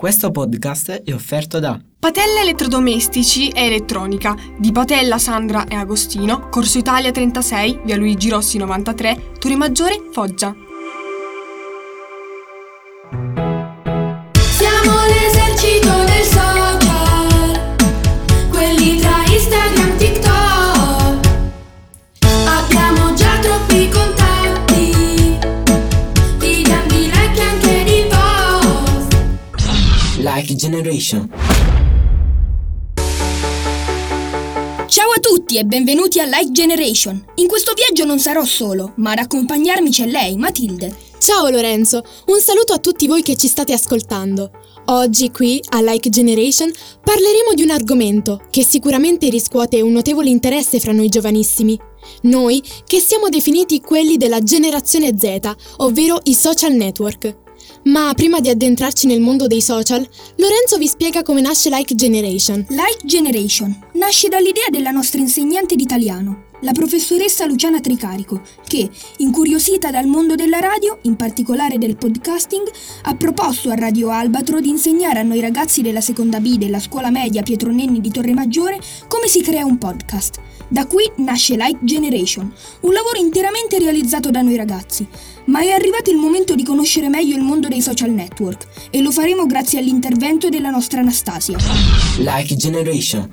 Questo podcast è offerto da Patella Elettrodomestici e Elettronica di Patella, Sandra e Agostino, Corso Italia 36, via Luigi Rossi 93, Torre Maggiore, Foggia. Siamo l'esercito del social, quelli tra Instagram, TikTok. Abbiamo già troppi contatti, di grandi like anche di post. Like Generation. Ciao a tutti e benvenuti a Like Generation. In questo viaggio non sarò solo, ma ad accompagnarmi c'è lei, Matilde. Ciao Lorenzo, un saluto a tutti voi che ci state ascoltando. Oggi qui, a Like Generation, parleremo di un argomento che sicuramente riscuote un notevole interesse fra noi giovanissimi. Noi che siamo definiti quelli della generazione Z, ovvero i social network. Ma prima di addentrarci nel mondo dei social, Lorenzo vi spiega come nasce Like Generation. Like Generation nasce dall'idea della nostra insegnante di italiano, la professoressa Luciana Tricarico, che, incuriosita dal mondo della radio, in particolare del podcasting, ha proposto a Radio Albatro di insegnare a noi ragazzi della seconda B della scuola media Pietro Nenni di Torre Maggiore come si crea un podcast. Da qui nasce Like Generation, un lavoro interamente realizzato da noi ragazzi. Ma è arrivato il momento di conoscere meglio il mondo dei social network e lo faremo grazie all'intervento della nostra Anastasia. Like Generation.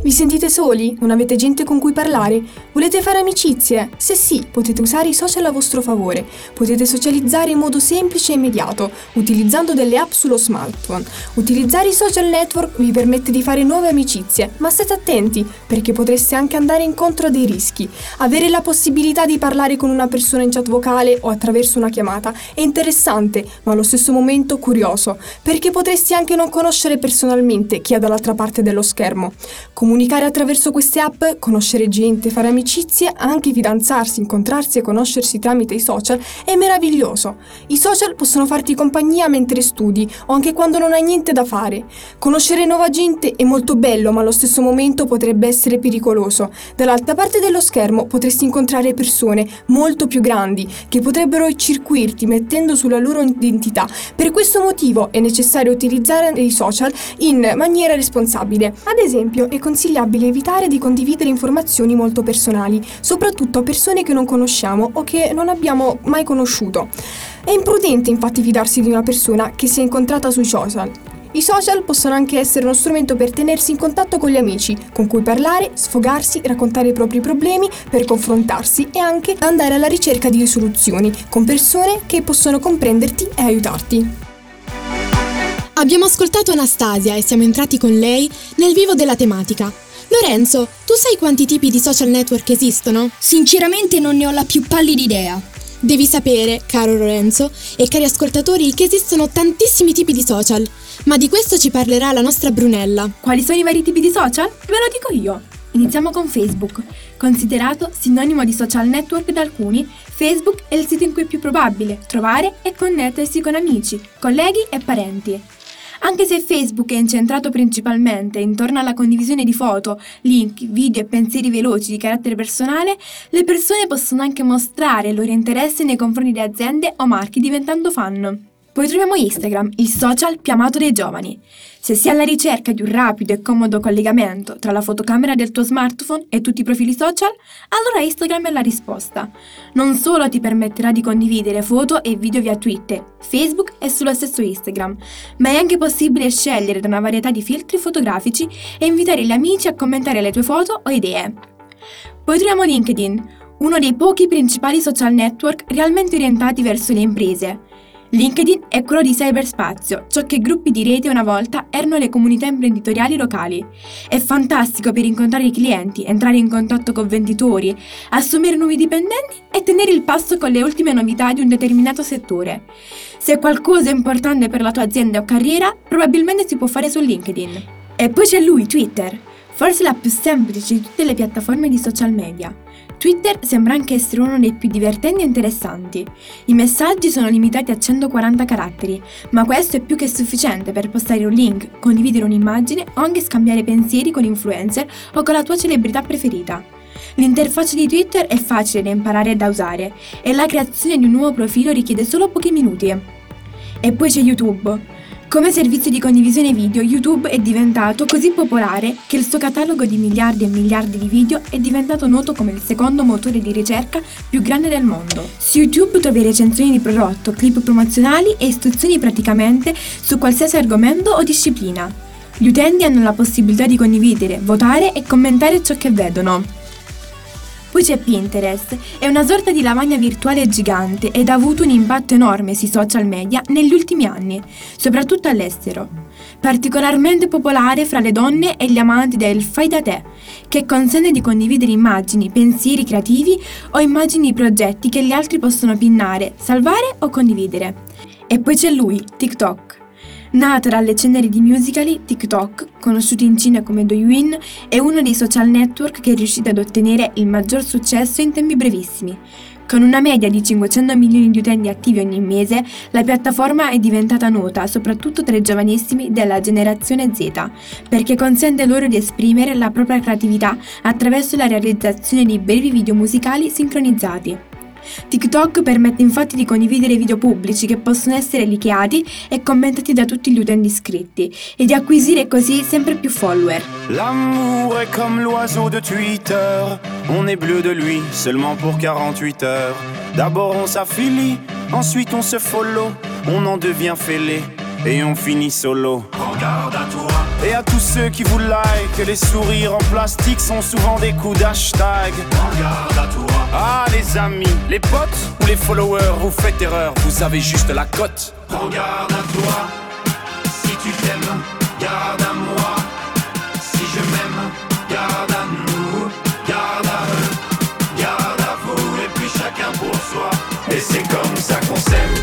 Vi sentite soli? Non avete gente con cui parlare? Volete fare amicizie? Se sì, potete usare i social a vostro favore. Potete socializzare in modo semplice e immediato, utilizzando delle app sullo smartphone. Utilizzare i social network vi permette di fare nuove amicizie, ma state attenti, perché potreste anche andare incontro a dei rischi. Avere la possibilità di parlare con una persona in chat vocale o attraverso una chiamata è interessante, ma allo stesso momento curioso, perché potreste anche non conoscere personalmente chi è dall'altra parte dello schermo. Comunicare attraverso queste app, conoscere gente, fare amicizie, anche fidanzarsi, incontrarsi e conoscersi tramite i social è meraviglioso. I social possono farti compagnia mentre studi o anche quando non hai niente da fare. Conoscere nuova gente è molto bello, ma allo stesso momento potrebbe essere pericoloso. Dall'altra parte dello schermo potresti incontrare persone molto più grandi che potrebbero circuirti mettendo sulla loro identità. Per questo motivo è necessario utilizzare i social in maniera responsabile. Ad esempio, è consigliabile evitare di condividere informazioni molto personali, soprattutto a persone che non conosciamo o che non abbiamo mai conosciuto. È imprudente infatti fidarsi di una persona che si è incontrata sui social. I social possono anche essere uno strumento per tenersi in contatto con gli amici, con cui parlare, sfogarsi, raccontare i propri problemi, per confrontarsi e anche andare alla ricerca di soluzioni, con persone che possono comprenderti e aiutarti. Abbiamo ascoltato Anastasia e siamo entrati con lei nel vivo della tematica. Lorenzo, tu sai quanti tipi di social network esistono? Sinceramente non ne ho la più pallida idea. Devi sapere, caro Lorenzo e cari ascoltatori, che esistono tantissimi tipi di social, ma di questo ci parlerà la nostra Brunella. Quali sono i vari tipi di social? Ve lo dico io. Iniziamo con Facebook. Considerato sinonimo di social network da alcuni, Facebook è il sito in cui è più probabile trovare e connettersi con amici, colleghi e parenti. Anche se Facebook è incentrato principalmente intorno alla condivisione di foto, link, video e pensieri veloci di carattere personale, le persone possono anche mostrare il loro interesse nei confronti di aziende o marchi diventando fan. Poi troviamo Instagram, il social più amato dai giovani. Se sei alla ricerca di un rapido e comodo collegamento tra la fotocamera del tuo smartphone e tutti i profili social, allora Instagram è la risposta. Non solo ti permetterà di condividere foto e video via Twitter, Facebook e sullo stesso Instagram, ma è anche possibile scegliere da una varietà di filtri fotografici e invitare gli amici a commentare le tue foto o idee. Poi troviamo LinkedIn, uno dei pochi principali social network realmente orientati verso le imprese. LinkedIn è quello di cyberspazio, ciò che gruppi di rete una volta erano le comunità imprenditoriali locali. È fantastico per incontrare i clienti, entrare in contatto con venditori, assumere nuovi dipendenti e tenere il passo con le ultime novità di un determinato settore. Se qualcosa è importante per la tua azienda o carriera, probabilmente si può fare su LinkedIn. E poi c'è lui, Twitter, forse la più semplice di tutte le piattaforme di social media. Twitter sembra anche essere uno dei più divertenti e interessanti. I messaggi sono limitati a 140 caratteri, ma questo è più che sufficiente per postare un link, condividere un'immagine o anche scambiare pensieri con influencer o con la tua celebrità preferita. L'interfaccia di Twitter è facile da imparare e da usare, e la creazione di un nuovo profilo richiede solo pochi minuti. E poi c'è YouTube. Come servizio di condivisione video, YouTube è diventato così popolare che il suo catalogo di miliardi e miliardi di video è diventato noto come il secondo motore di ricerca più grande del mondo. Su YouTube trovi recensioni di prodotto, clip promozionali e istruzioni praticamente su qualsiasi argomento o disciplina. Gli utenti hanno la possibilità di condividere, votare e commentare ciò che vedono. Poi c'è Pinterest, è una sorta di lavagna virtuale gigante ed ha avuto un impatto enorme sui social media negli ultimi anni, soprattutto all'estero. Particolarmente popolare fra le donne e gli amanti del fai da te, che consente di condividere immagini, pensieri creativi o immagini di progetti che gli altri possono pinnare, salvare o condividere. E poi c'è lui, TikTok. Nato dalle ceneri di Musical.ly, TikTok, conosciuto in Cina come Douyin, è uno dei social network che è riuscito ad ottenere il maggior successo in tempi brevissimi. Con una media di 500 milioni di utenti attivi ogni mese, la piattaforma è diventata nota soprattutto tra i giovanissimi della generazione Z, perché consente loro di esprimere la propria creatività attraverso la realizzazione di brevi video musicali sincronizzati. TikTok permette infatti di condividere video pubblici che possono essere likeati e commentati da tutti gli utenti iscritti e di acquisire così sempre più follower. L'amour est comme l'oiseau de Twitter, on est bleu de lui seulement pour 48 heures. D'abord on s'affilie, ensuite on se follow, on en devient fêlé et on finit solo. Regarde à toi. Et à tous ceux qui vous like, les sourires en plastique sont souvent des coups d'hashtag. Regarde à toi. Ah les amis, les potes ou les followers, vous faites erreur, vous avez juste la cote. Regarde à toi, si tu t'aimes, garde à moi. Si je m'aime, garde à nous, garde à eux, garde à vous. Et puis chacun pour soi. Et c'est comme ça qu'on s'aime,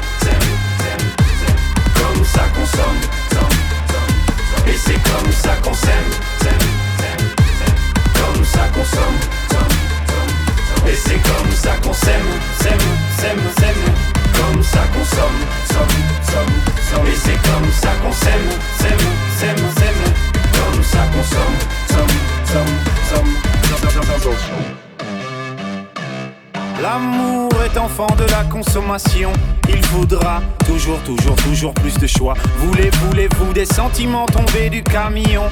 comme ça qu'on somme. Et c'est comme ça qu'on s'aime, comme ça qu'on somme. E c'est comme ça qu'on s'aime, s'aime, s'aime, s'aime. Comme ça qu'on somme, somme, somme, somme. E c'est comme ça qu'on s'aime, s'aime, s'aime, s'aime. Comme ça qu'on somme, somme, somme, somme. L'amour est enfant de la consommation. Il voudra toujours, toujours, toujours plus de choix. Voulez-vous des sentiments tombés du camion?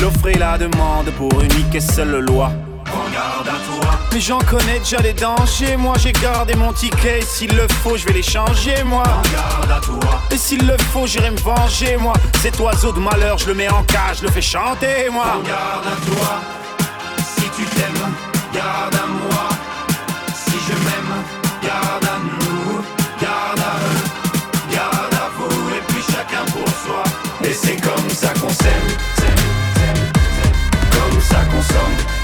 L'offre et la demande pour unique et seule loi. Regarde à toi. Mais j'en connais déjà les dangers. Moi j'ai gardé mon ticket. S'il le faut je vais les changer moi. Regarde à toi. Et s'il le faut j'irai me venger moi. Cet oiseau de malheur je le mets en cage, je le fais chanter moi. Regarde à toi. Si tu t'aimes, garde à moi. Si je m'aime, garde à nous, garde à eux, garde à vous. Et puis chacun pour soi. Et c'est comme ça qu'on s'aime, comme ça qu'on somme.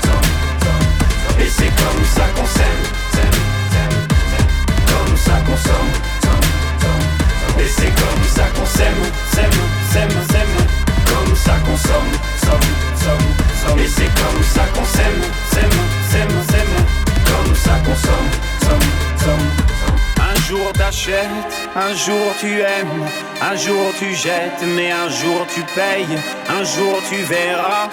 Et c'est comme ça qu'on s'aime, comme ça qu'on somme. Et c'est comme ça qu'on s'aime, comme ça qu'on somme. Et c'est comme ça qu'on s'aime, comme ça qu'on somme. Un jour t'achètes, un jour tu aimes, un jour tu jettes, mais un jour tu payes. Un jour tu verras,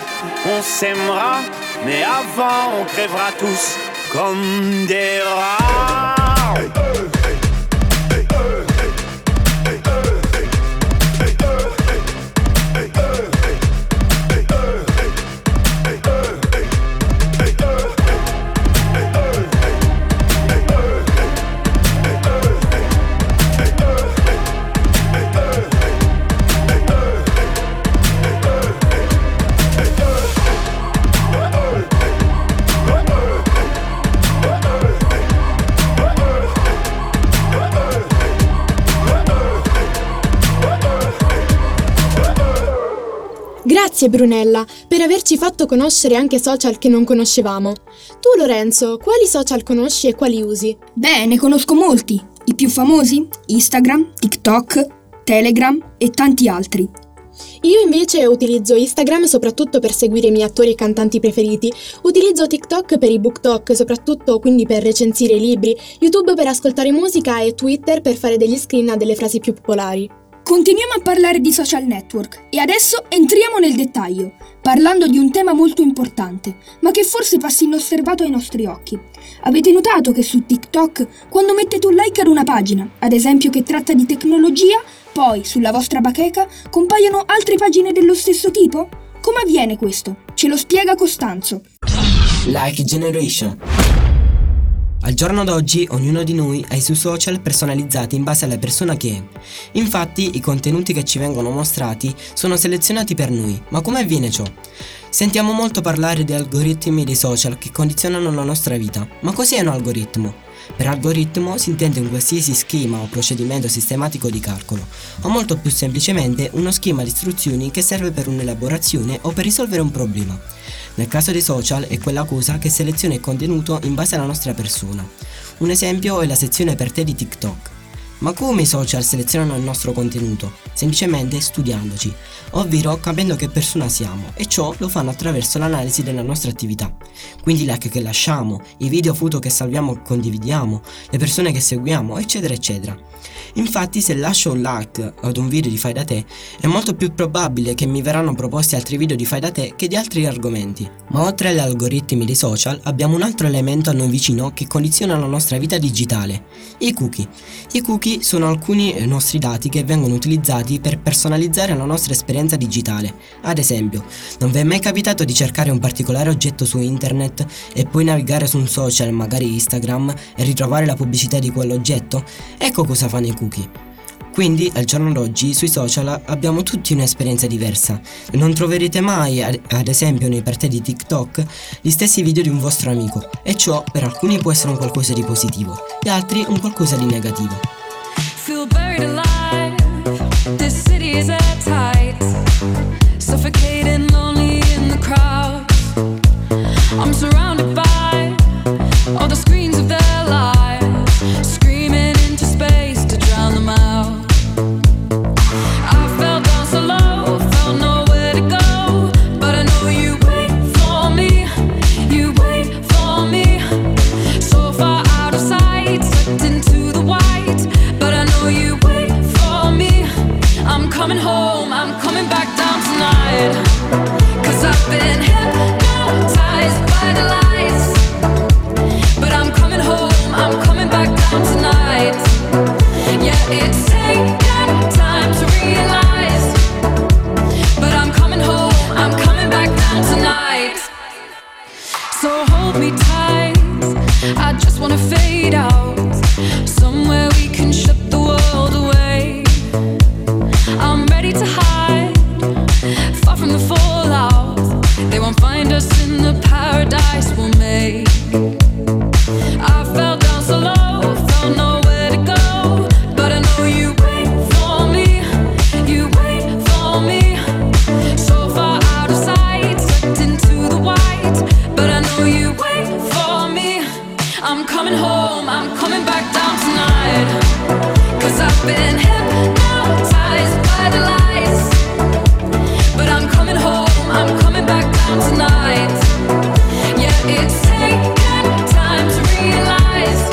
on s'aimera, mais avant on crèvera tous comme des rats. Grazie Brunella per averci fatto conoscere anche social che non conoscevamo. Tu Lorenzo, quali social conosci e quali usi? Beh, ne conosco molti. I più famosi? Instagram, TikTok, Telegram e tanti altri. Io invece utilizzo Instagram soprattutto per seguire i miei attori e cantanti preferiti, utilizzo TikTok per i BookTok, soprattutto quindi per recensire i libri, YouTube per ascoltare musica e Twitter per fare degli screen a delle frasi più popolari. Continuiamo a parlare di social network e adesso entriamo nel dettaglio, parlando di un tema molto importante, ma che forse passa inosservato ai nostri occhi. Avete notato che su TikTok, quando mettete un like ad una pagina, ad esempio che tratta di tecnologia, Poi, sulla vostra bacheca, compaiono altre pagine dello stesso tipo? Come avviene questo? Ce lo spiega Costanzo. Like Generation. Al giorno d'oggi ognuno di noi ha i suoi social personalizzati in base alla persona che è. Infatti i contenuti che ci vengono mostrati sono selezionati per noi, ma come avviene ciò? Sentiamo molto parlare di algoritmi dei social che condizionano la nostra vita, ma cos'è un algoritmo? Per algoritmo si intende un qualsiasi schema o procedimento sistematico di calcolo, o molto più semplicemente uno schema di istruzioni che serve per un'elaborazione o per risolvere un problema. Nel caso dei social è quella cosa che seleziona il contenuto in base alla nostra persona. Un esempio è la sezione per te di TikTok. Ma come i social selezionano il nostro contenuto? Semplicemente studiandoci, ovvero capendo che persona siamo, e ciò lo fanno attraverso l'analisi della nostra attività. Quindi i like che lasciamo, i video foto che salviamo e condividiamo, le persone che seguiamo, eccetera eccetera. Infatti se lascio un like ad un video di fai da te, è molto più probabile che mi verranno proposti altri video di fai da te che di altri argomenti. Ma oltre agli algoritmi dei social abbiamo un altro elemento a noi vicino che condiziona la nostra vita digitale: i cookie. I cookie sono alcuni nostri dati che vengono utilizzati per personalizzare la nostra esperienza digitale. Ad esempio, non vi è mai capitato di cercare un particolare oggetto su internet e poi navigare su un social, magari Instagram, e ritrovare la pubblicità di quell'oggetto? Ecco cosa fanno i cookie. Quindi al giorno d'oggi sui social abbiamo tutti un'esperienza diversa. Non troverete mai, ad esempio nei per te di TikTok, gli stessi video di un vostro amico, e ciò per alcuni può essere un qualcosa di positivo, e altri un qualcosa di negativo. Feel buried alive, this city is at tights, suffocating lonely in the crowd, I'm surrounded by all the screens of their lives, screaming into space to drown them out, I fell down so low, felt nowhere to go, but I know you wait for me, so far out of sight, slipped into the white. You wait for me, I'm coming home, I'm coming back down tonight, 'cause I've been hypnotized by the lights, but I'm coming home, I'm coming back down tonight, yeah it's taken time to realize, but I'm coming home, I'm coming back down tonight, so hold me tight, I just wanna fade out, somewhere we can shut the world away, I'm ready to hide, far from the fallout, they won't find us in the paradise we'll make, I fell down so low, felt nowhere to go, but I know you wait for me, so far out of sight, slipped into the white, but I know you wait for me, I'm coming home, I'm coming back down tonight, 'cause I've been hypnotized by the lights, but I'm coming home, I'm coming back down tonight, yeah it's taken time to realize,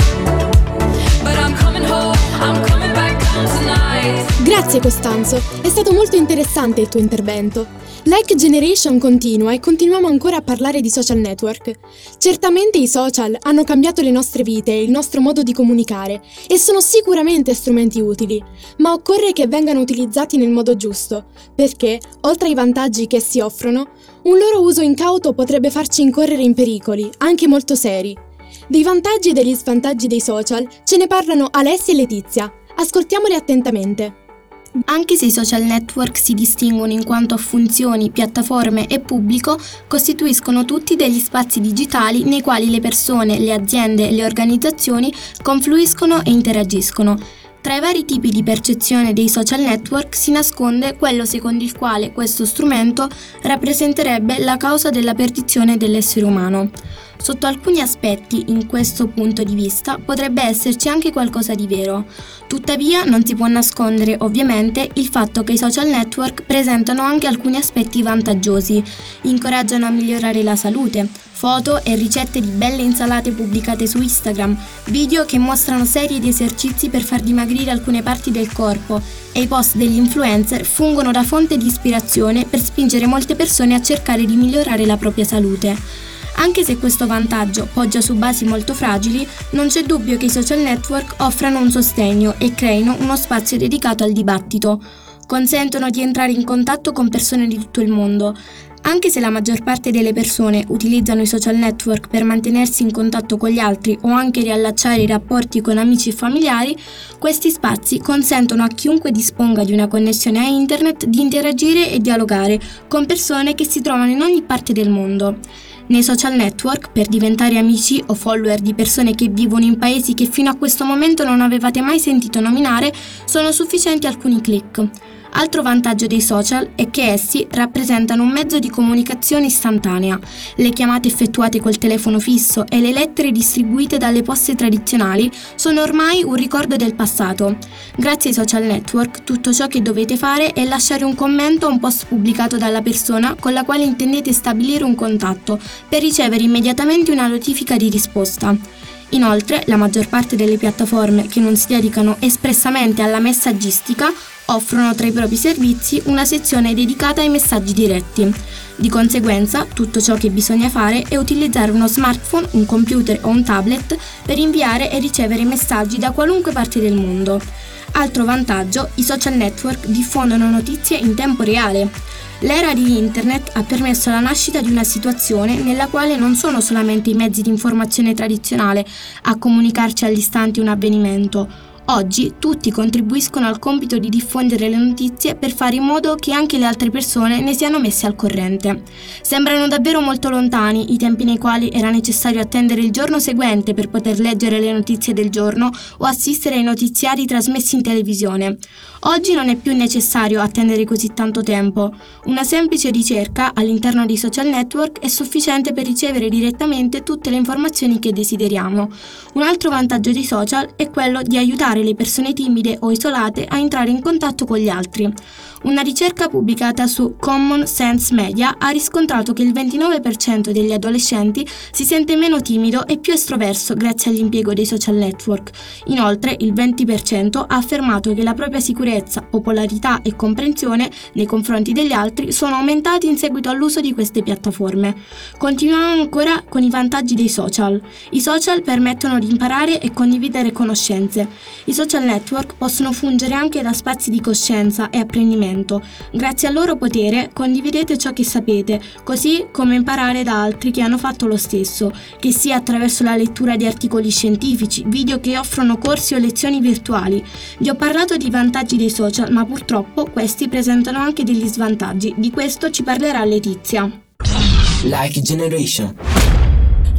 but I'm coming home, I'm coming back down tonight. Grazie Costanzo, è stato molto interessante il tuo intervento. Like Generation continua e continuiamo ancora a parlare di social network. Certamente i social hanno cambiato le nostre vite e il nostro modo di comunicare e sono sicuramente strumenti utili, ma occorre che vengano utilizzati nel modo giusto, perché, oltre ai vantaggi che si offrono, un loro uso incauto potrebbe farci incorrere in pericoli, anche molto seri. Dei vantaggi e degli svantaggi dei social ce ne parlano Alessia e Letizia. Ascoltiamoli attentamente. Anche se i social network si distinguono in quanto a funzioni, piattaforme e pubblico, costituiscono tutti degli spazi digitali nei quali le persone, le aziende e le organizzazioni confluiscono e interagiscono. Tra i vari tipi di percezione dei social network si nasconde quello secondo il quale questo strumento rappresenterebbe la causa della perdizione dell'essere umano. Sotto alcuni aspetti, in questo punto di vista, potrebbe esserci anche qualcosa di vero. Tuttavia, non si può nascondere, ovviamente, il fatto che i social network presentano anche alcuni aspetti vantaggiosi. Incoraggiano a migliorare la salute, foto e ricette di belle insalate pubblicate su Instagram, video che mostrano serie di esercizi per far dimagrire alcune parti del corpo, e i post degli influencer fungono da fonte di ispirazione per spingere molte persone a cercare di migliorare la propria salute. Anche se questo vantaggio poggia su basi molto fragili, non c'è dubbio che i social network offrano un sostegno e creino uno spazio dedicato al dibattito. Consentono di entrare in contatto con persone di tutto il mondo. Anche se la maggior parte delle persone utilizzano i social network per mantenersi in contatto con gli altri o anche riallacciare i rapporti con amici e familiari, questi spazi consentono a chiunque disponga di una connessione a internet di interagire e dialogare con persone che si trovano in ogni parte del mondo. Nei social network, per diventare amici o follower di persone che vivono in paesi che fino a questo momento non avevate mai sentito nominare, sono sufficienti alcuni click. Altro vantaggio dei social è che essi rappresentano un mezzo di comunicazione istantanea. Le chiamate effettuate col telefono fisso e le lettere distribuite dalle poste tradizionali sono ormai un ricordo del passato. Grazie ai social network, tutto ciò che dovete fare è lasciare un commento o un post pubblicato dalla persona con la quale intendete stabilire un contatto, per ricevere immediatamente una notifica di risposta. Inoltre, la maggior parte delle piattaforme che non si dedicano espressamente alla messaggistica offrono tra i propri servizi una sezione dedicata ai messaggi diretti. Di conseguenza, tutto ciò che bisogna fare è utilizzare uno smartphone, un computer o un tablet per inviare e ricevere messaggi da qualunque parte del mondo. Altro vantaggio, i social network diffondono notizie in tempo reale. L'era di internet ha permesso la nascita di una situazione nella quale non sono solamente i mezzi di informazione tradizionale a comunicarci all'istante un avvenimento. Oggi tutti contribuiscono al compito di diffondere le notizie per fare in modo che anche le altre persone ne siano messe al corrente. Sembrano davvero molto lontani i tempi nei quali era necessario attendere il giorno seguente per poter leggere le notizie del giorno o assistere ai notiziari trasmessi in televisione. Oggi non è più necessario attendere così tanto tempo. Una semplice ricerca all'interno dei social network è sufficiente per ricevere direttamente tutte le informazioni che desideriamo. Un altro vantaggio dei social è quello di aiutare le persone timide o isolate a entrare in contatto con gli altri. Una ricerca pubblicata su Common Sense Media ha riscontrato che il 29% degli adolescenti si sente meno timido e più estroverso grazie all'impiego dei social network. Inoltre, il 20% ha affermato che la propria sicurezza, popolarità e comprensione nei confronti degli altri sono aumentati in seguito all'uso di queste piattaforme. Continuiamo ancora con i vantaggi dei social. I social permettono di imparare e condividere conoscenze. I social network possono fungere anche da spazi di coscienza e apprendimento. Grazie al loro potere condividete ciò che sapete, così come imparare da altri che hanno fatto lo stesso, che sia attraverso la lettura di articoli scientifici, video che offrono corsi o lezioni virtuali. Vi ho parlato di vantaggi dei social, ma purtroppo questi presentano anche degli svantaggi. Di questo ci parlerà Letizia. Like Generation.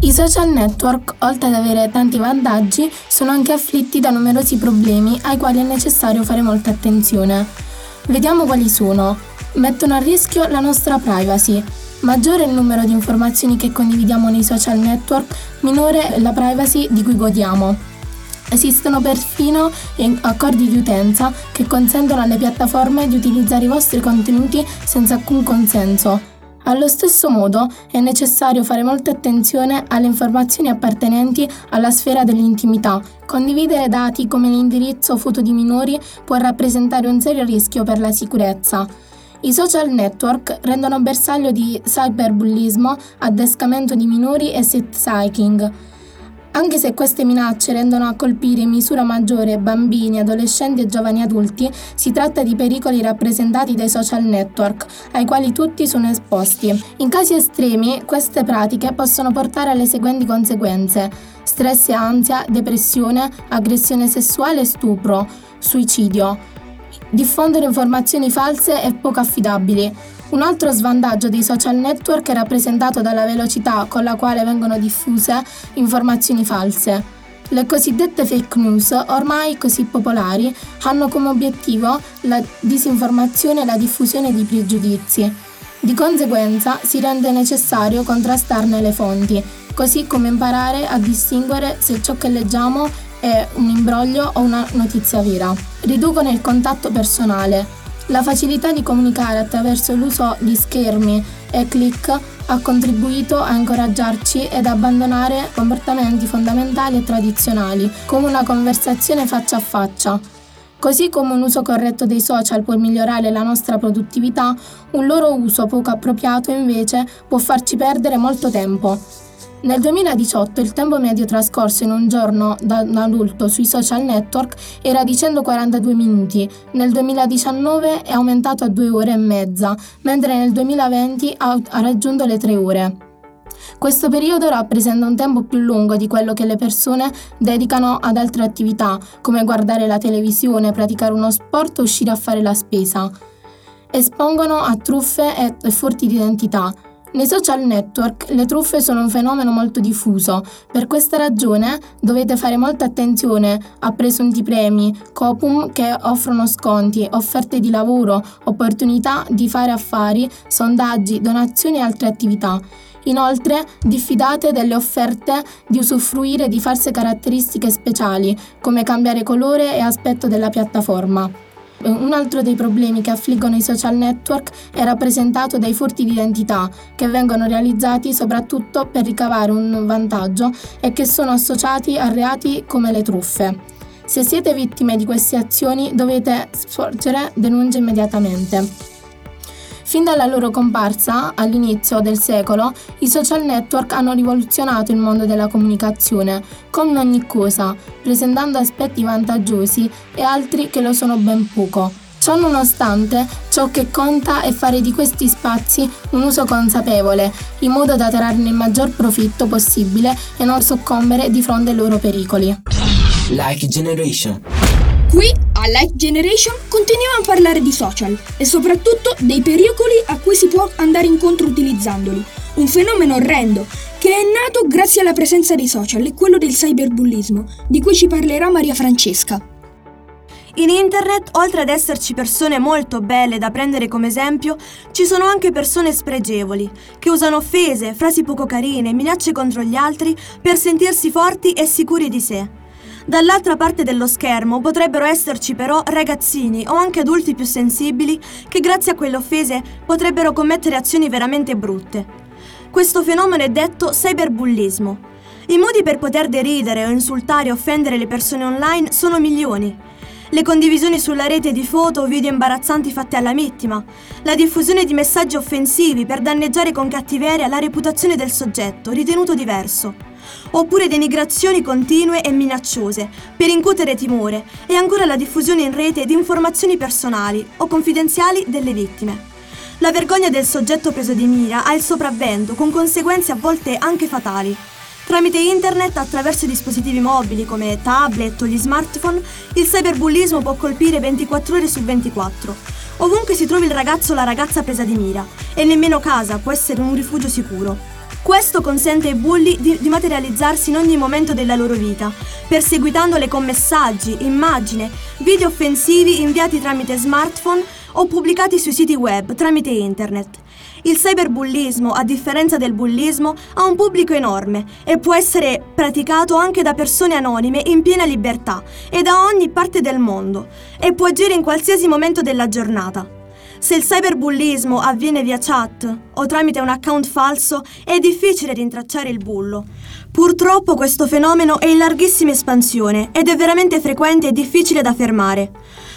I social network, oltre ad avere tanti vantaggi, sono anche afflitti da numerosi problemi ai quali è necessario fare molta attenzione. Vediamo quali sono. Mettono a rischio la nostra privacy. Maggiore è il numero di informazioni che condividiamo nei social network, minore è la privacy di cui godiamo. Esistono perfino accordi di utenza che consentono alle piattaforme di utilizzare i vostri contenuti senza alcun consenso. Allo stesso modo è necessario fare molta attenzione alle informazioni appartenenti alla sfera dell'intimità. Condividere dati come l'indirizzo o foto di minori può rappresentare un serio rischio per la sicurezza. I social network rendono bersaglio di cyberbullismo, addescamento di minori e sexhacking. Anche se queste minacce rendono a colpire in misura maggiore bambini, adolescenti e giovani adulti, si tratta di pericoli rappresentati dai social network, ai quali tutti sono esposti. In casi estremi, queste pratiche possono portare alle seguenti conseguenze: stress e ansia, depressione, aggressione sessuale e stupro, suicidio. Diffondere informazioni false e poco affidabili. Un altro svantaggio dei social network è rappresentato dalla velocità con la quale vengono diffuse informazioni false. Le cosiddette fake news, ormai così popolari, hanno come obiettivo la disinformazione e la diffusione di pregiudizi. Di conseguenza si rende necessario contrastarne le fonti, così come imparare a distinguere se ciò che leggiamo è un imbroglio o una notizia vera. Riducono il contatto personale. La facilità di comunicare attraverso l'uso di schermi e click ha contribuito a incoraggiarci ed abbandonare comportamenti fondamentali e tradizionali, come una conversazione faccia a faccia. Così come un uso corretto dei social può migliorare la nostra produttività, un loro uso poco appropriato invece può farci perdere molto tempo. Nel 2018 il tempo medio trascorso in un giorno da un adulto sui social network era di 142 minuti, nel 2019 è aumentato a 2 ore e mezza, mentre nel 2020 ha raggiunto le 3 ore. Questo periodo rappresenta un tempo più lungo di quello che le persone dedicano ad altre attività, come guardare la televisione, praticare uno sport o uscire a fare la spesa. Espongono a truffe e furti di identità. Nei social network le truffe sono un fenomeno molto diffuso, per questa ragione dovete fare molta attenzione a presunti premi, coupon che offrono sconti, offerte di lavoro, opportunità di fare affari, sondaggi, donazioni e altre attività. Inoltre, diffidate delle offerte di usufruire di false caratteristiche speciali, come cambiare colore e aspetto della piattaforma. Un altro dei problemi che affliggono i social network è rappresentato dai furti di identità, che vengono realizzati soprattutto per ricavare un vantaggio e che sono associati a reati come le truffe. Se siete vittime di queste azioni dovete sporgere denuncia immediatamente. Fin dalla loro comparsa, all'inizio del secolo, i social network hanno rivoluzionato il mondo della comunicazione, come ogni cosa, presentando aspetti vantaggiosi e altri che lo sono ben poco. Ciò nonostante, ciò che conta è fare di questi spazi un uso consapevole, in modo da trarne il maggior profitto possibile e non soccombere di fronte ai loro pericoli. Like Generation. Qui a Like Generation continuiamo a parlare di social e soprattutto dei pericoli a cui si può andare incontro utilizzandoli. Un fenomeno orrendo che è nato grazie alla presenza dei social è quello del cyberbullismo, di cui ci parlerà Maria Francesca. In internet, oltre ad esserci persone molto belle da prendere come esempio, ci sono anche persone spregevoli, che usano offese, frasi poco carine, minacce contro gli altri per sentirsi forti e sicuri di sé. Dall'altra parte dello schermo potrebbero esserci però ragazzini o anche adulti più sensibili che grazie a quelle offese potrebbero commettere azioni veramente brutte. Questo fenomeno è detto cyberbullismo. I modi per poter deridere o insultare e offendere le persone online sono milioni. Le condivisioni sulla rete di foto o video imbarazzanti fatte alla vittima, la diffusione di messaggi offensivi per danneggiare con cattiveria la reputazione del soggetto ritenuto diverso, oppure denigrazioni continue e minacciose per incutere timore e ancora la diffusione in rete di informazioni personali o confidenziali delle vittime. La vergogna del soggetto preso di mira ha il sopravvento con conseguenze a volte anche fatali. Tramite internet, attraverso dispositivi mobili come tablet o gli smartphone, il cyberbullismo può colpire 24 ore su 24. Ovunque si trovi il ragazzo o la ragazza presa di mira e nemmeno casa può essere un rifugio sicuro. Questo consente ai bulli di materializzarsi in ogni momento della loro vita, perseguitandole con messaggi, immagini, video offensivi inviati tramite smartphone o pubblicati sui siti web tramite internet. Il cyberbullismo, a differenza del bullismo, ha un pubblico enorme e può essere praticato anche da persone anonime in piena libertà e da ogni parte del mondo e può agire in qualsiasi momento della giornata. Se il cyberbullismo avviene via chat o tramite un account falso, è difficile rintracciare il bullo. Purtroppo questo fenomeno è in larghissima espansione ed è veramente frequente e difficile da fermare.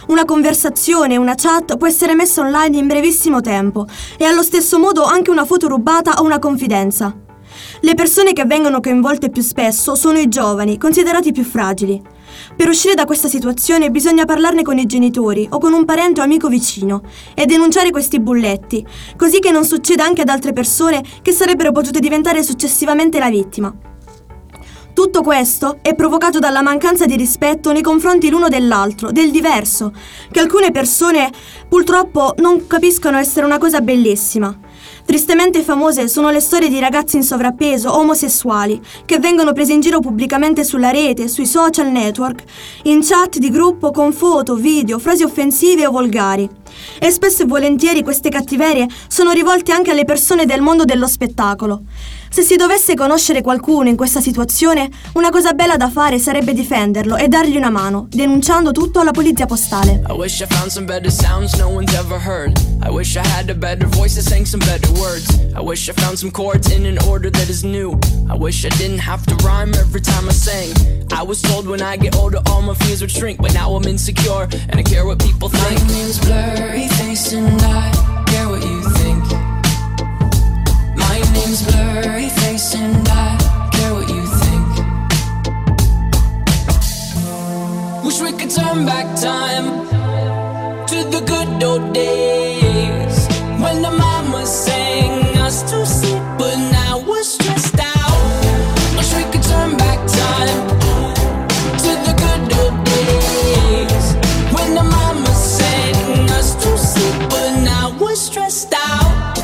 Una conversazione, una chat può essere messa online in brevissimo tempo e allo stesso modo anche una foto rubata o una confidenza. Le persone che vengono coinvolte più spesso sono i giovani, considerati più fragili. Per uscire da questa situazione bisogna parlarne con i genitori o con un parente o amico vicino e denunciare questi bulletti, così che non succeda anche ad altre persone che sarebbero potute diventare successivamente la vittima. Tutto questo è provocato dalla mancanza di rispetto nei confronti l'uno dell'altro, del diverso, che alcune persone purtroppo non capiscono essere una cosa bellissima. Tristemente famose sono le storie di ragazzi in sovrappeso, omosessuali, che vengono presi in giro pubblicamente sulla rete, sui social network, in chat di gruppo con foto, video, frasi offensive o volgari. E spesso e volentieri queste cattiverie sono rivolte anche alle persone del mondo dello spettacolo. Se si dovesse conoscere qualcuno in questa situazione, una cosa bella da fare sarebbe difenderlo e dargli una mano, denunciando tutto alla polizia postale. I wish I found some better sounds no one's ever heard. I wish I had a better voice and sang some better words. I wish I found some chords in an order that is new. I wish I didn't have to rhyme every time I sang. I was told when I get older all my fears would shrink, but now I'm insecure and I care what people think. My name's Blurry Face and I care what you think. My name's Blurry Face and I wish we could turn back time to the good old days when the mama sang us to sleep, but now we're stressed out. Wish we could turn back time to the good old days when the mama sang us to sleep, but now we're stressed out.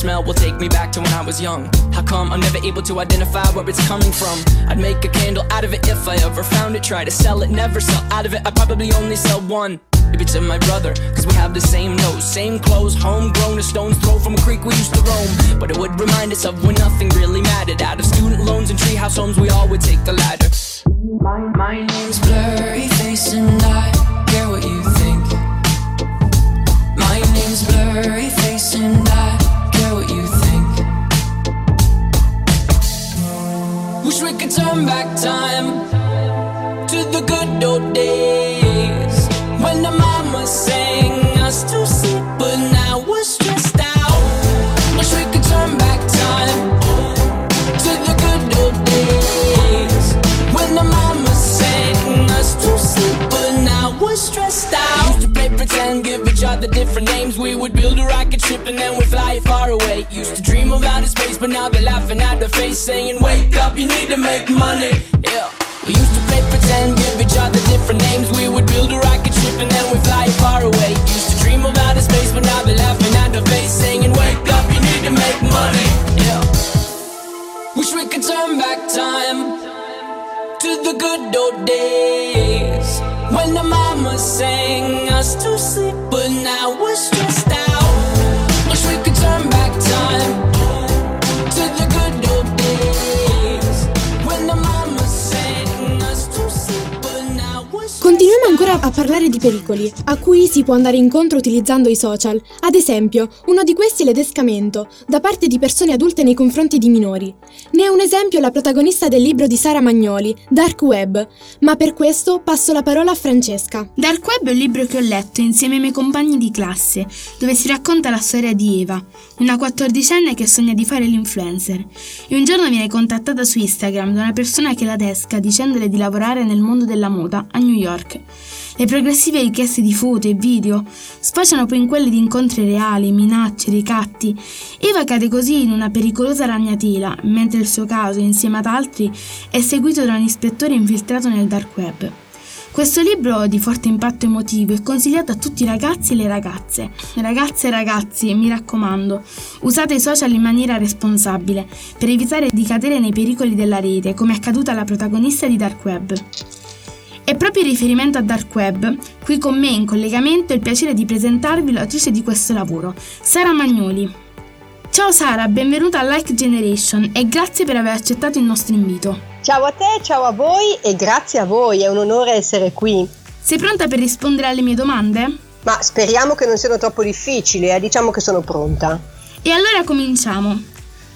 Smell will take me back to when I was young. How come I'm never able to identify where it's coming from? I'd make a candle out of it if I ever found it. Try to sell it, never sell out of it. I probably only sell one. Maybe to my brother, cause we have the same nose, same clothes, homegrown, a stone's throw from a creek we used to roam. But it would remind us of when nothing really mattered. Out of student loans and treehouse homes, we all would take the ladder. My name's Blurry Face and I care what you think. My name's Blurry Face and I what you think. Wish we could turn back time to the good old days when the mama sang us to sleep, but now we're stressed out. Wish we could turn back time to the good old days when the mama sang us to sleep, but now we're stressed out. Used to play pretend, give each other different names. We would build a rocket ship and then we'd fly it far away. Used to dream of outer space, but now they're laughing at their face, saying, wake up, you need to make money. Yeah. We used to play pretend, give each other different names. We would build a rocket ship and then we'd fly it far away. Used to dream of outer space, but now they're laughing at their face, saying, wake up, you need to make money. Yeah. Wish we could turn back time to the good old days when the mama sang us to sleep, but now we're stressed out. Continuiamo ancora a parlare di pericoli, a cui si può andare incontro utilizzando i social. Ad esempio, uno di questi è l'adescamento, da parte di persone adulte nei confronti di minori. Ne è un esempio la protagonista del libro di Sara Magnoli, Dark Web, ma per questo passo la parola a Francesca. Dark Web è un libro che ho letto insieme ai miei compagni di classe, dove si racconta la storia di Eva, una 14enne che sogna di fare l'influencer, e un giorno viene contattata su Instagram da una persona che la adesca dicendole di lavorare nel mondo della moda a New York. Le progressive richieste di foto e video sfociano poi in quelle di incontri reali, minacce, ricatti. Eva cade così in una pericolosa ragnatela, mentre il suo caso, insieme ad altri, è seguito da un ispettore infiltrato nel dark web. Questo libro di forte impatto emotivo è consigliato a tutti i ragazzi e le ragazze. Ragazze e ragazzi, mi raccomando, usate i social in maniera responsabile per evitare di cadere nei pericoli della rete, come è accaduto alla protagonista di Dark Web. È proprio in riferimento a Dark Web, qui con me in collegamento, è il piacere di presentarvi l'autrice di questo lavoro, Sara Magnoli. Ciao Sara, benvenuta a Like Generation e grazie per aver accettato il nostro invito. Ciao a te, ciao a voi e grazie a voi, è un onore essere qui. Sei pronta per rispondere alle mie domande? Ma speriamo che non siano troppo difficili, diciamo che sono pronta. E allora cominciamo.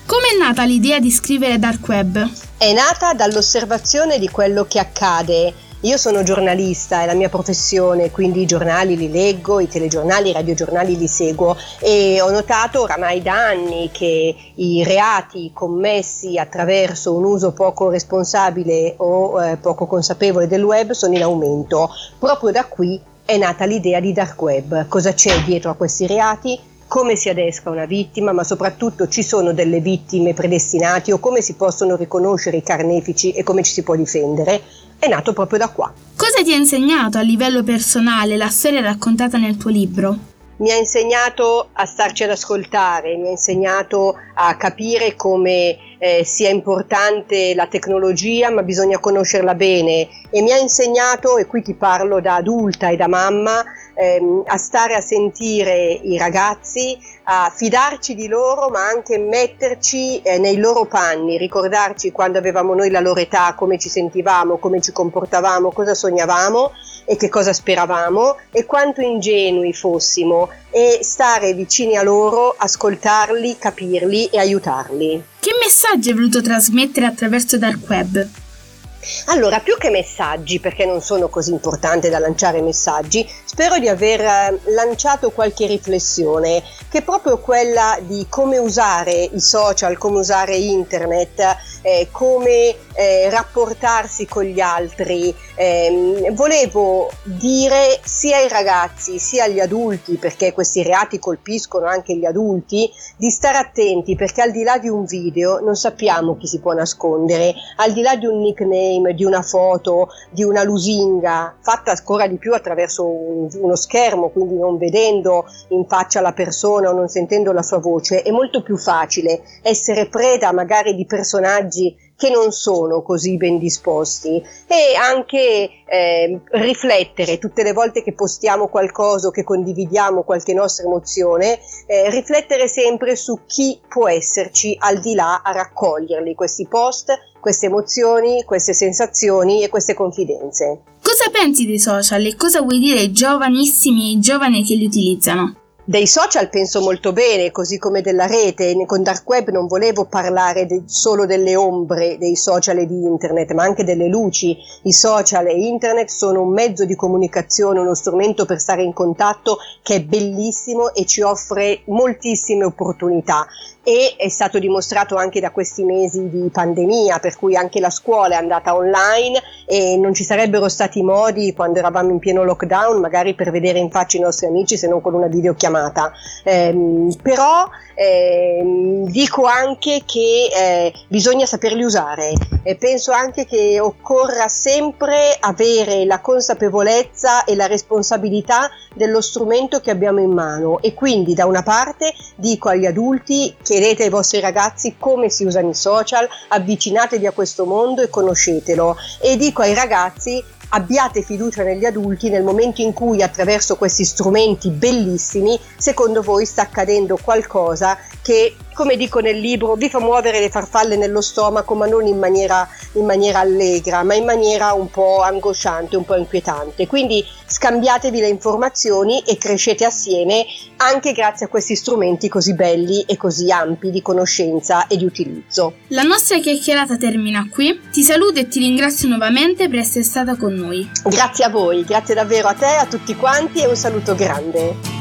Come è nata l'idea di scrivere Dark Web? È nata dall'osservazione di quello che accade. Io sono giornalista, è la mia professione, quindi i giornali li leggo, i telegiornali, i radiogiornali li seguo e ho notato oramai da anni che i reati commessi attraverso un uso poco responsabile o poco consapevole del web sono in aumento. Proprio da qui è nata l'idea di Dark Web. Cosa c'è dietro a questi reati? Come si adesca una vittima, ma soprattutto ci sono delle vittime predestinate o come si possono riconoscere i carnefici e come ci si può difendere? È nato proprio da qua. Cosa ti ha insegnato a livello personale la storia raccontata nel tuo libro? Mi ha insegnato a starci ad ascoltare, mi ha insegnato a capire come sia importante la tecnologia, ma bisogna conoscerla bene, e mi ha insegnato, e qui ti parlo da adulta e da mamma, a stare a sentire i ragazzi, a fidarci di loro, ma anche metterci nei loro panni, ricordarci quando avevamo noi la loro età, come ci sentivamo, come ci comportavamo, cosa sognavamo e che cosa speravamo e quanto ingenui fossimo, e stare vicini a loro, ascoltarli, capirli e aiutarli. Che messaggio hai voluto trasmettere attraverso Dark Web? Allora, più che messaggi, perché non sono così importante da lanciare messaggi, spero di aver lanciato qualche riflessione, che è proprio quella di come usare i social, come usare internet, come rapportarsi con gli altri. Volevo dire sia ai ragazzi sia agli adulti, perché questi reati colpiscono anche gli adulti, di stare attenti, perché al di là di un video non sappiamo chi si può nascondere, al di là di un nickname, di una foto, di una lusinga, fatta ancora di più attraverso uno schermo, quindi non vedendo in faccia la persona o non sentendo la sua voce, è molto più facile essere preda magari di personaggi che non sono così ben disposti, e anche riflettere tutte le volte che postiamo qualcosa o che condividiamo qualche nostra emozione, riflettere sempre su chi può esserci al di là a raccoglierli, questi post, queste emozioni, queste sensazioni e queste confidenze. Cosa pensi dei social e cosa vuoi dire ai giovanissimi e giovani che li utilizzano? Dei social penso molto bene, così come della rete. Con Dark Web non volevo parlare solo delle ombre dei social e di internet, ma anche delle luci. I social e internet sono un mezzo di comunicazione, uno strumento per stare in contatto che è bellissimo e ci offre moltissime opportunità. E è stato dimostrato anche da questi mesi di pandemia, per cui anche la scuola è andata online e non ci sarebbero stati modi, quando eravamo in pieno lockdown, magari per vedere in faccia i nostri amici, se non con una videochiamata. Però dico anche che bisogna saperli usare, e penso anche che occorra sempre avere la consapevolezza e la responsabilità dello strumento che abbiamo in mano, e quindi da una parte dico agli adulti: chiedete ai vostri ragazzi come si usano i social, avvicinatevi a questo mondo e conoscetelo, e dico ai ragazzi: abbiate fiducia negli adulti nel momento in cui, attraverso questi strumenti bellissimi, secondo voi sta accadendo qualcosa che, come dico nel libro, vi fa muovere le farfalle nello stomaco, ma non in maniera allegra, ma in maniera un po' angosciante, un po' inquietante. Quindi scambiatevi le informazioni e crescete assieme, anche grazie a questi strumenti così belli e così ampi di conoscenza e di utilizzo. La nostra chiacchierata termina qui. Ti saluto e ti ringrazio nuovamente per essere stata con noi. Grazie a voi, grazie davvero a te, a tutti quanti, e un saluto grande.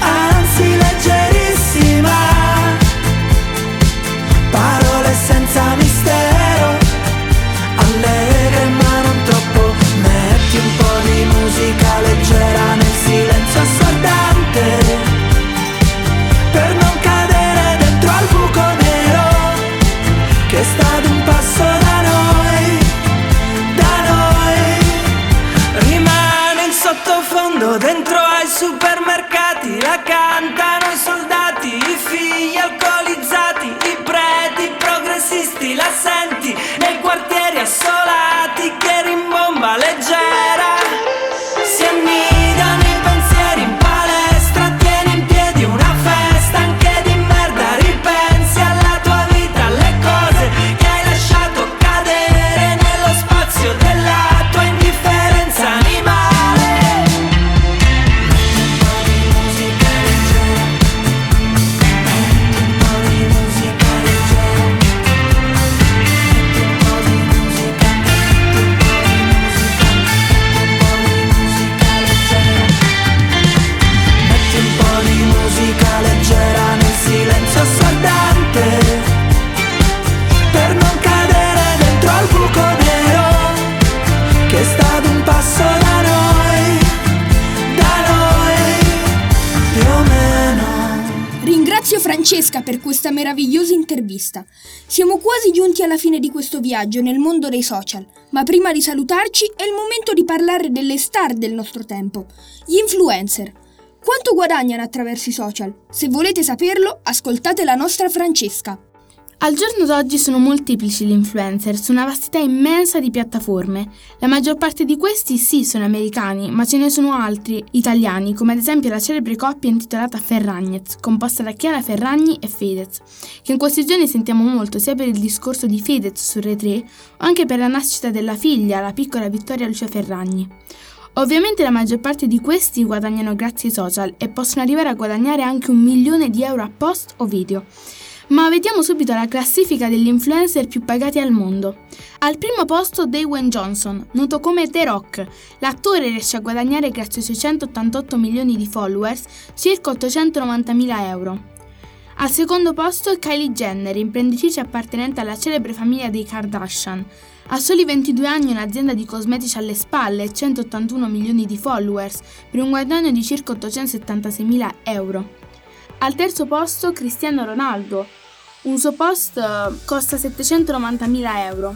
anzi leggerissima. Parole senza mistero, allegre ma non troppo. Metti un po' di musica leggera nel silenzio assordante, per non cadere dentro al buco nero che sta ad un passo da noi, da noi. Rimane in sottofondo dentro ai supermercati, la cantano i soldati, i figli alcolizzati, i preti progressisti, la senti nei quartieri assolati. Francesca per questa meravigliosa intervista. Siamo quasi giunti alla fine di questo viaggio nel mondo dei social, ma prima di salutarci è il momento di parlare delle star del nostro tempo, gli influencer. Quanto guadagnano attraverso i social? Se volete saperlo, ascoltate la nostra Francesca. Al giorno d'oggi sono molteplici gli influencer su una vastità immensa di piattaforme. La maggior parte di questi sì sono americani, ma ce ne sono altri italiani, come ad esempio la celebre coppia intitolata Ferragnez, composta da Chiara Ferragni e Fedez, che in questi giorni sentiamo molto sia per il discorso di Fedez su Re 3 o anche per la nascita della figlia, la piccola Vittoria Lucia Ferragni. Ovviamente la maggior parte di questi guadagnano grazie ai social e possono arrivare a guadagnare anche 1 milione di euro a post o video. Ma vediamo subito la classifica degli influencer più pagati al mondo. Al primo posto Dwayne Johnson, noto come The Rock. L'attore riesce a guadagnare grazie ai suoi 188 milioni di followers circa 890.000 euro. Al secondo posto Kylie Jenner, imprenditrice appartenente alla celebre famiglia dei Kardashian. Ha soli 22 anni un'azienda di cosmetici alle spalle e 181 milioni di followers per un guadagno di circa 876.000 euro. Al terzo posto Cristiano Ronaldo, un suo post costa 790.000 euro.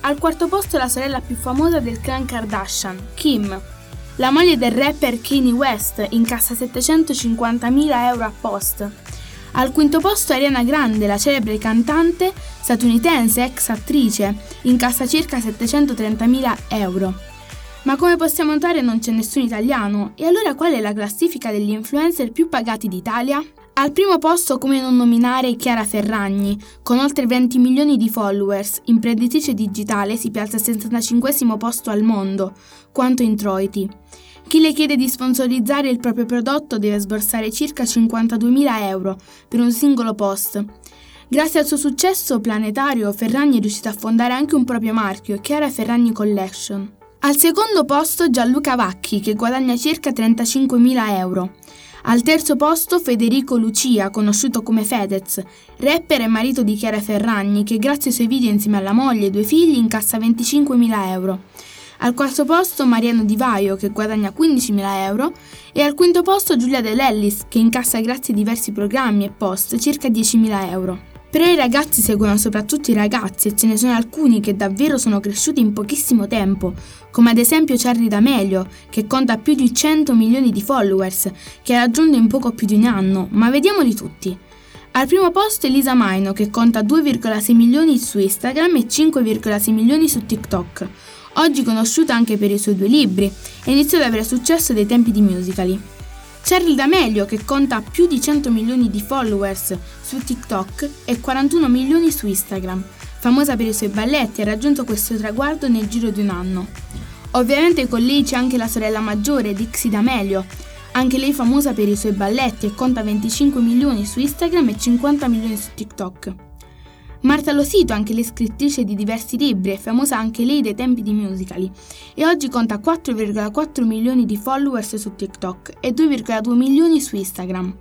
Al quarto posto la sorella più famosa del clan Kardashian, Kim. La moglie del rapper Kanye West incassa 750.000 euro a post. Al quinto posto Ariana Grande, la celebre cantante statunitense, ex attrice, incassa circa 730.000 euro. Ma come possiamo notare non c'è nessun italiano, e allora qual è la classifica degli influencer più pagati d'Italia? Al primo posto, come non nominare, Chiara Ferragni, con oltre 20 milioni di followers, imprenditrice digitale, si piazza al 65esimo posto al mondo, quanto introiti. Chi le chiede di sponsorizzare il proprio prodotto deve sborsare circa 52.000 euro per un singolo post. Grazie al suo successo planetario, Ferragni è riuscita a fondare anche un proprio marchio, Chiara Ferragni Collection. Al secondo posto Gianluca Vacchi, che guadagna circa 35.000 euro. Al terzo posto Federico Lucia, conosciuto come Fedez, rapper e marito di Chiara Ferragni, che grazie ai suoi video insieme alla moglie e 2 figli incassa 25.000 euro. Al quarto posto Mariano Di Vaio, che guadagna 15.000 euro. E al quinto posto Giulia De Lellis, che incassa grazie a diversi programmi e post circa 10.000 euro. Però i ragazzi seguono soprattutto i ragazzi, e ce ne sono alcuni che davvero sono cresciuti in pochissimo tempo, come ad esempio Charli D'Amelio, che conta più di 100 milioni di followers, che ha raggiunto in poco più di un anno, ma vediamoli tutti. Al primo posto Elisa Maino, che conta 2,6 milioni su Instagram e 5,6 milioni su TikTok. Oggi conosciuta anche per i suoi 2 libri, e iniziò ad avere successo dai tempi di Musical.ly. Charli D'Amelio, che conta più di 100 milioni di followers su TikTok e 41 milioni su Instagram, famosa per i suoi balletti, ha raggiunto questo traguardo nel giro di un anno. Ovviamente con lei c'è anche la sorella maggiore, Dixie D'Amelio, anche lei famosa per i suoi balletti e conta 25 milioni su Instagram e 50 milioni su TikTok. Marta Losito, anche lei scrittrice di diversi libri, è famosa anche lei dai tempi di Musical.ly e oggi conta 4,4 milioni di followers su TikTok e 2,2 milioni su Instagram.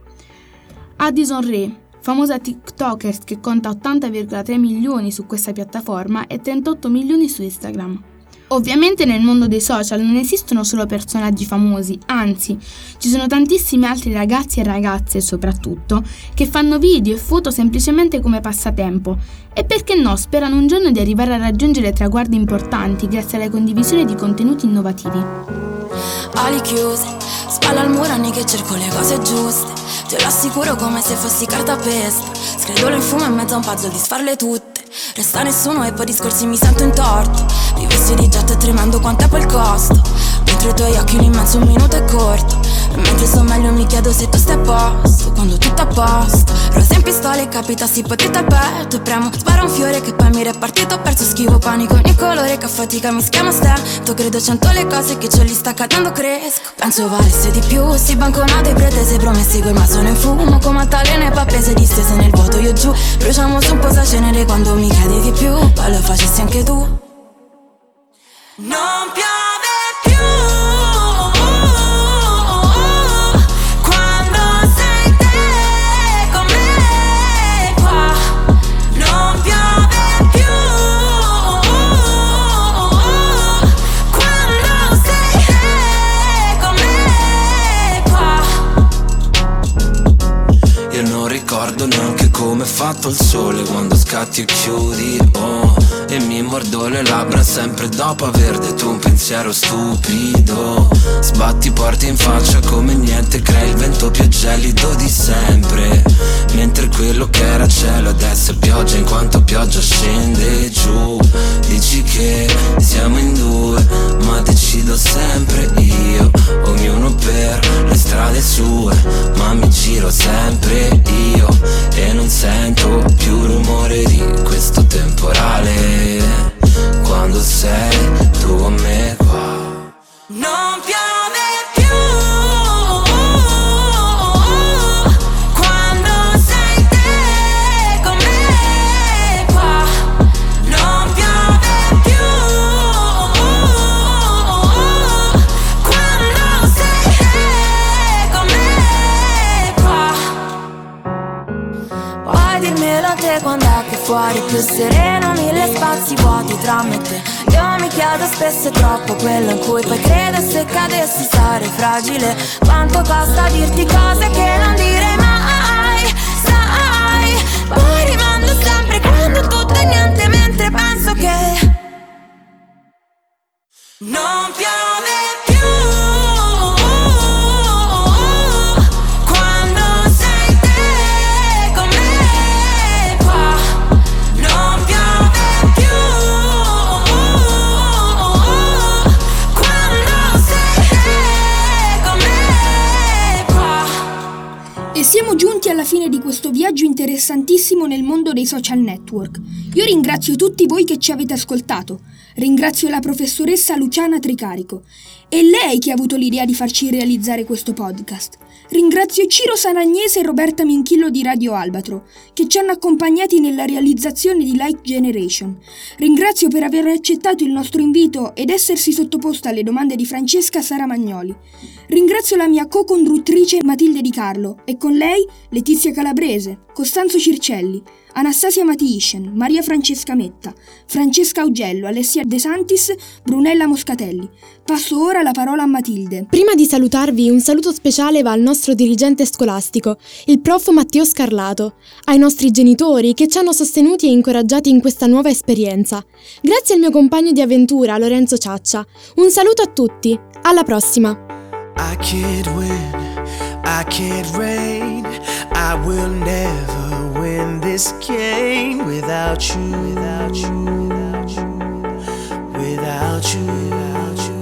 Addison Rae, famosa TikToker che conta 80,3 milioni su questa piattaforma e 38 milioni su Instagram. Ovviamente nel mondo dei social non esistono solo personaggi famosi, anzi, ci sono tantissimi altri ragazzi e ragazze, soprattutto, che fanno video e foto semplicemente come passatempo e, perché no, sperano un giorno di arrivare a raggiungere traguardi importanti grazie alla condivisione di contenuti innovativi. Ali chiuse, spalla al muro, anni che cerco le cose giuste, te lo assicuro come se fossi carta pesta, scredolo in fumo in mezzo a un puzzle di sfarle tutte. Resta nessuno e poi discorsi mi sento in torto. Rivesti di jet è tremendo quanto è poi il costo. Mentre i tuoi occhi un immenso un minuto è corto. E mentre sto meglio mi chiedo se tu stai a posto. Quando tutto a posto, rose in pistole capita si potete aperto. Premo, sparo un fiore che poi mi repartito. Ho perso schivo panico ogni colore che a fatica mi schiamo stento. Credo 100 le cose che ciò li sta cadendo cresco. Penso valesse di più, si banconate pretese promesse col maso in fumo. Come a tale ne va prese distese nel vuoto io giù. Bruciamo su un po' sa cenere quando mi chiedi di più, poi lo facessi anche tu. Non piove più quando sei te con me qua. Non piove più quando sei te con me qua. Io non ricordo neanche sotto il sole quando scatti o chiudi, oh. E mi mordo le labbra sempre dopo aver detto un pensiero stupido. Sbatti porti in faccia come niente, crea il vento più gelido di sempre. Mentre quello che era cielo adesso è pioggia, in quanto pioggia scende giù. Dici che siamo in due, ma decido sempre io, ognuno per le strade sue, ma mi giro sempre io. E non sento più rumore di questo temporale, quando sei tu con me qua. Non piove più quando sei te con me qua. Non piove più quando sei te con me qua. Poi dimmelo a te quando è che fuori più sereno, mille spazi vuoti tra me e te. Io mi chiedo spesso è troppo quello in cui puoi credere, se cadessi sarei fragile. Quanto costa dirti cose che non direi mai, sai. Poi rimando sempre quando tutto e niente, mentre penso che non piove. E siamo giunti alla fine di questo viaggio interessantissimo nel mondo dei social network. Io ringrazio tutti voi che ci avete ascoltato. Ringrazio la professoressa Luciana Tricarico. È lei che ha avuto l'idea di farci realizzare questo podcast. Ringrazio Ciro Sanagnese e Roberta Minchillo di Radio Albatro, che ci hanno accompagnati nella realizzazione di Like Generation. Ringrazio per aver accettato il nostro invito ed essersi sottoposta alle domande di Francesca Sara Magnoli. Ringrazio la mia co-conduttrice Matilde Di Carlo e con lei Letizia Calabrese, Costanzo Circelli, Anastasia Matischen, Maria Francesca Metta, Francesca Augello, Alessia De Santis, Brunella Moscatelli. Passo ora la parola a Matilde. Prima di salutarvi, un saluto speciale va al nostro dirigente scolastico, il prof Matteo Scarlato, ai nostri genitori che ci hanno sostenuti e incoraggiati in questa nuova esperienza. Grazie al mio compagno di avventura, Lorenzo Ciaccia. Un saluto a tutti, alla prossima! I can't win, I can't reign, I will never win this game without you, without you, without you, without you,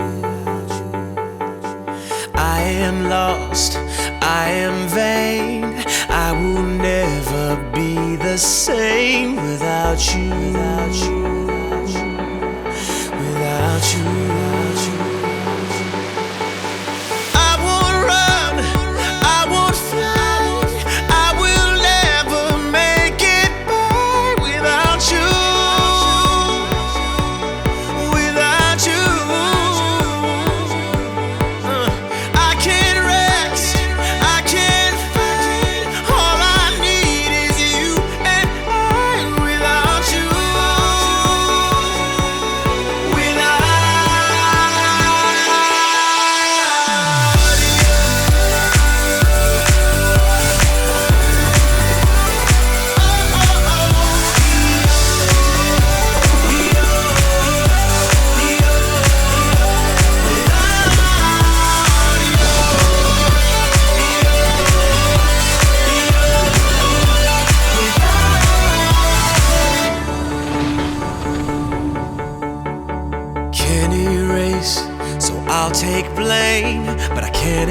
without you, without you. I am lost, I am vain, I will never be the same without you, without you, without you, without you, without you.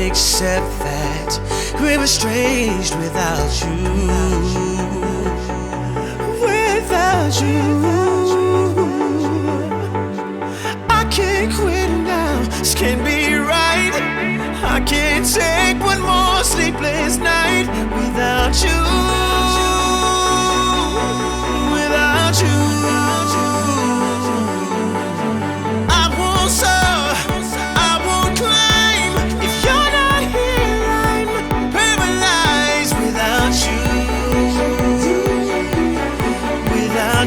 Except that we're estranged without you, without you. I can't quit now, this can't be right. I can't take one more sleepless night without you, without you. I won't serve, I won't climb.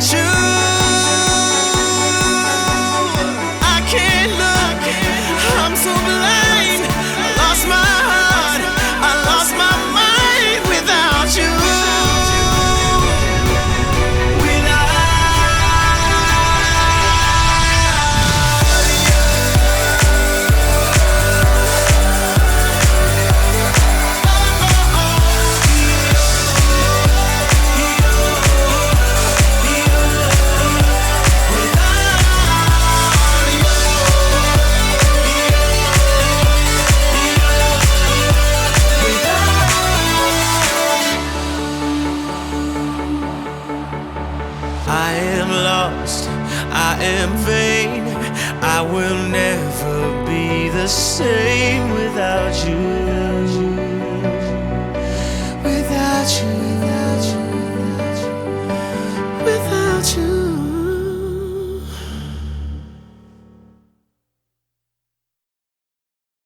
You I can't look, I'm so blind. I lost my heart, I lost my mind without you. I will never be the same without you.